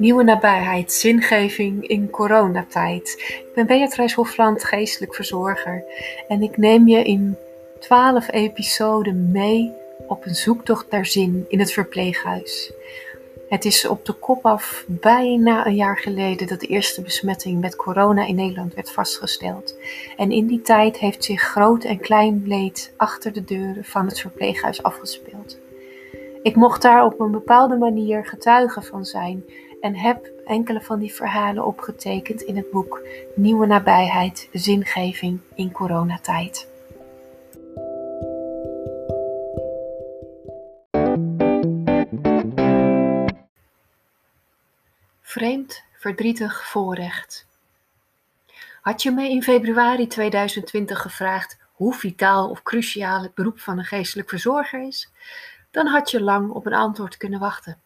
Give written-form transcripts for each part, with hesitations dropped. Nieuwe nabijheid, zingeving in coronatijd. Ik ben Beatrix Hofland, geestelijk verzorger. En ik neem je in 12 episoden mee op een zoektocht naar zin in het verpleeghuis. Het is op de kop af bijna een jaar geleden dat de eerste besmetting met corona in Nederland werd vastgesteld. En in die tijd heeft zich groot en klein leed achter de deuren van het verpleeghuis afgespeeld. Ik mocht daar op een bepaalde manier getuige van zijn en heb enkele van die verhalen opgetekend in het boek Nieuwe nabijheid, zingeving in coronatijd. Vreemd, verdrietig voorrecht. Had je mij in februari 2020 gevraagd hoe vitaal of cruciaal het beroep van een geestelijk verzorger is, dan had je lang op een antwoord kunnen wachten.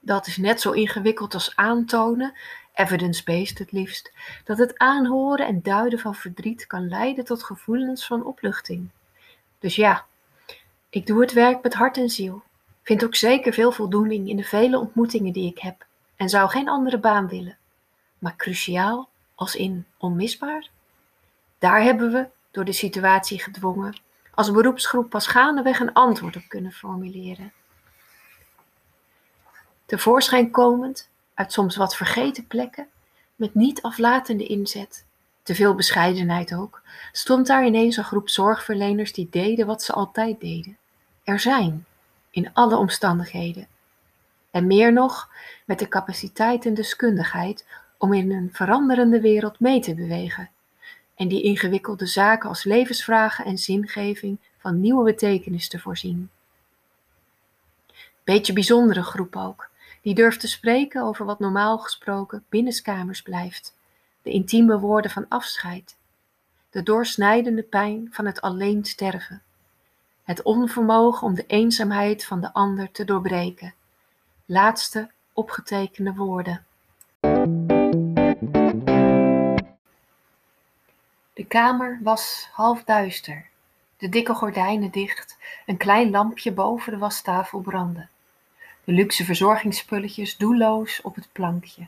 Dat is net zo ingewikkeld als aantonen, evidence-based het liefst, dat het aanhoren en duiden van verdriet kan leiden tot gevoelens van opluchting. Dus ja, ik doe het werk met hart en ziel. Vind ook zeker veel voldoening in de vele ontmoetingen die ik heb en zou geen andere baan willen. Maar cruciaal als in onmisbaar? Daar hebben we, door de situatie gedwongen, als beroepsgroep pas gaandeweg een antwoord op kunnen formuleren. Tevoorschijn komend, uit soms wat vergeten plekken, met niet aflatende inzet, te veel bescheidenheid ook, stond daar ineens een groep zorgverleners die deden wat ze altijd deden. Er zijn, in alle omstandigheden. En meer nog, met de capaciteit en deskundigheid om in een veranderende wereld mee te bewegen. En die ingewikkelde zaken als levensvragen en zingeving van nieuwe betekenis te voorzien. Beetje bijzondere groep ook, die durft te spreken over wat normaal gesproken binnenskamers blijft. De intieme woorden van afscheid. De doorsnijdende pijn van het alleen sterven. Het onvermogen om de eenzaamheid van de ander te doorbreken. Laatste opgetekende woorden. De kamer was halfduister, de dikke gordijnen dicht, een klein lampje boven de wastafel brandde. De luxe verzorgingsspulletjes doelloos op het plankje.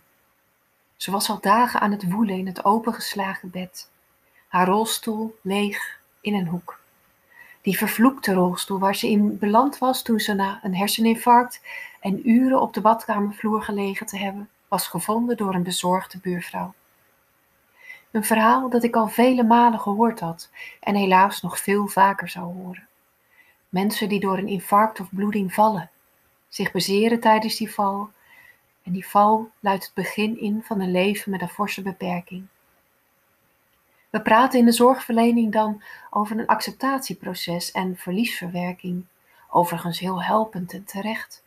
Ze was al dagen aan het woelen in het opengeslagen bed. Haar rolstoel leeg in een hoek. Die vervloekte rolstoel waar ze in beland was toen ze na een herseninfarct en uren op de badkamervloer gelegen te hebben, was gevonden door een bezorgde buurvrouw. Een verhaal dat ik al vele malen gehoord had en helaas nog veel vaker zou horen. Mensen die door een infarct of bloeding vallen, zich bezeren tijdens die val. En die val luidt het begin in van een leven met een forse beperking. We praten in de zorgverlening dan over een acceptatieproces en verliesverwerking. Overigens heel helpend en terecht,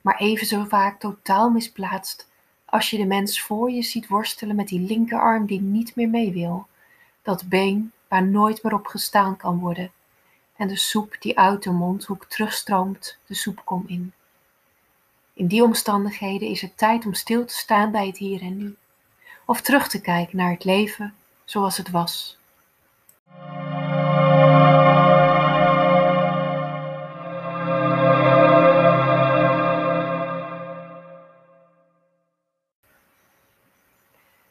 maar even zo vaak totaal misplaatst. Als je de mens voor je ziet worstelen met die linkerarm die niet meer mee wil. Dat been waar nooit meer op gestaan kan worden. En de soep die uit de mondhoek terugstroomt de soepkom in. In die omstandigheden is het tijd om stil te staan bij het hier en nu. Of terug te kijken naar het leven zoals het was.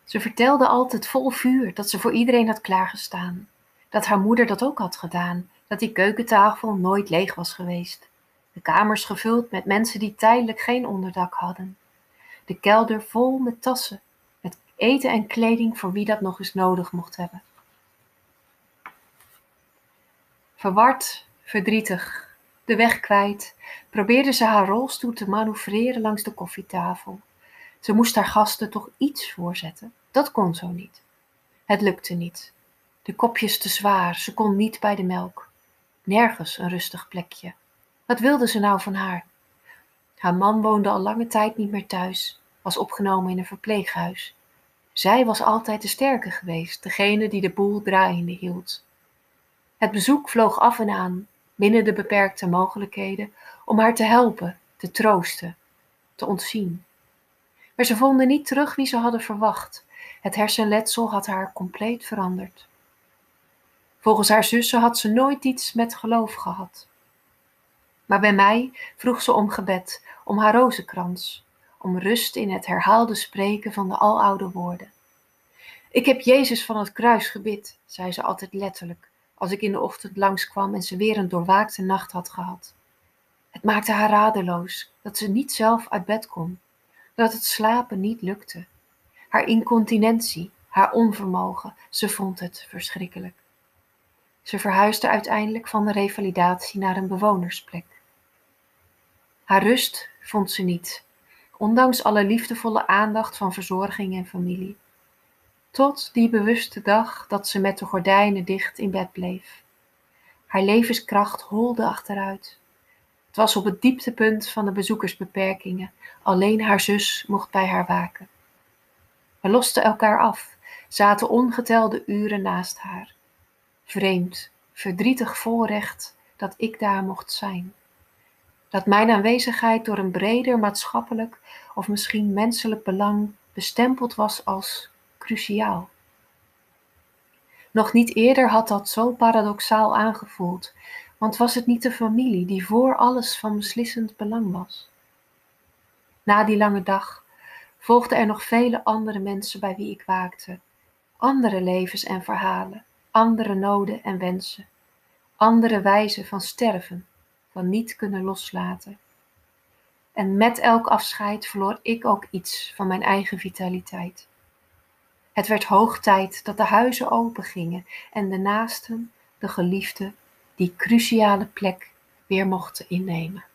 Ze vertelde altijd vol vuur dat ze voor iedereen had klaargestaan. Dat haar moeder dat ook had gedaan. Dat die keukentafel nooit leeg was geweest. De kamers gevuld met mensen die tijdelijk geen onderdak hadden. De kelder vol met tassen. Met eten en kleding voor wie dat nog eens nodig mocht hebben. Verward, verdrietig, de weg kwijt, probeerde ze haar rolstoel te manoeuvreren langs de koffietafel. Ze moest haar gasten toch iets voorzetten. Dat kon zo niet. Het lukte niet. De kopjes te zwaar, ze kon niet bij de melk. Nergens een rustig plekje. Wat wilde ze nou van haar? Haar man woonde al lange tijd niet meer thuis, was opgenomen in een verpleeghuis. Zij was altijd de sterke geweest, degene die de boel draaiende hield. Het bezoek vloog af en aan, binnen de beperkte mogelijkheden, om haar te helpen, te troosten, te ontzien. Maar ze vonden niet terug wie ze hadden verwacht. Het hersenletsel had haar compleet veranderd. Volgens haar zussen had ze nooit iets met geloof gehad. Maar bij mij vroeg ze om gebed, om haar rozenkrans, om rust in het herhaalde spreken van de aloude woorden. Ik heb Jezus van het kruis gebid, zei ze altijd letterlijk, als ik in de ochtend langskwam en ze weer een doorwaakte nacht had gehad. Het maakte haar radeloos dat ze niet zelf uit bed kon, dat het slapen niet lukte. Haar incontinentie, haar onvermogen, ze vond het verschrikkelijk. Ze verhuisde uiteindelijk van de revalidatie naar een bewonersplek. Haar rust vond ze niet, ondanks alle liefdevolle aandacht van verzorging en familie. Tot die bewuste dag dat ze met de gordijnen dicht in bed bleef. Haar levenskracht holde achteruit. Het was op het dieptepunt van de bezoekersbeperkingen. Alleen haar zus mocht bij haar waken. We losten elkaar af, zaten ongetelde uren naast haar. Vreemd, verdrietig voorrecht dat ik daar mocht zijn. Dat mijn aanwezigheid door een breder maatschappelijk of misschien menselijk belang bestempeld was als cruciaal. Nog niet eerder had dat zo paradoxaal aangevoeld, want was het niet de familie die voor alles van beslissend belang was? Na die lange dag volgden er nog vele andere mensen bij wie ik waakte, andere levens en verhalen, andere noden en wensen, andere wijzen van sterven, van niet kunnen loslaten. En met elk afscheid verloor ik ook iets van mijn eigen vitaliteit. Het werd hoog tijd dat de huizen open gingen en de naasten, de geliefden, die cruciale plek weer mochten innemen.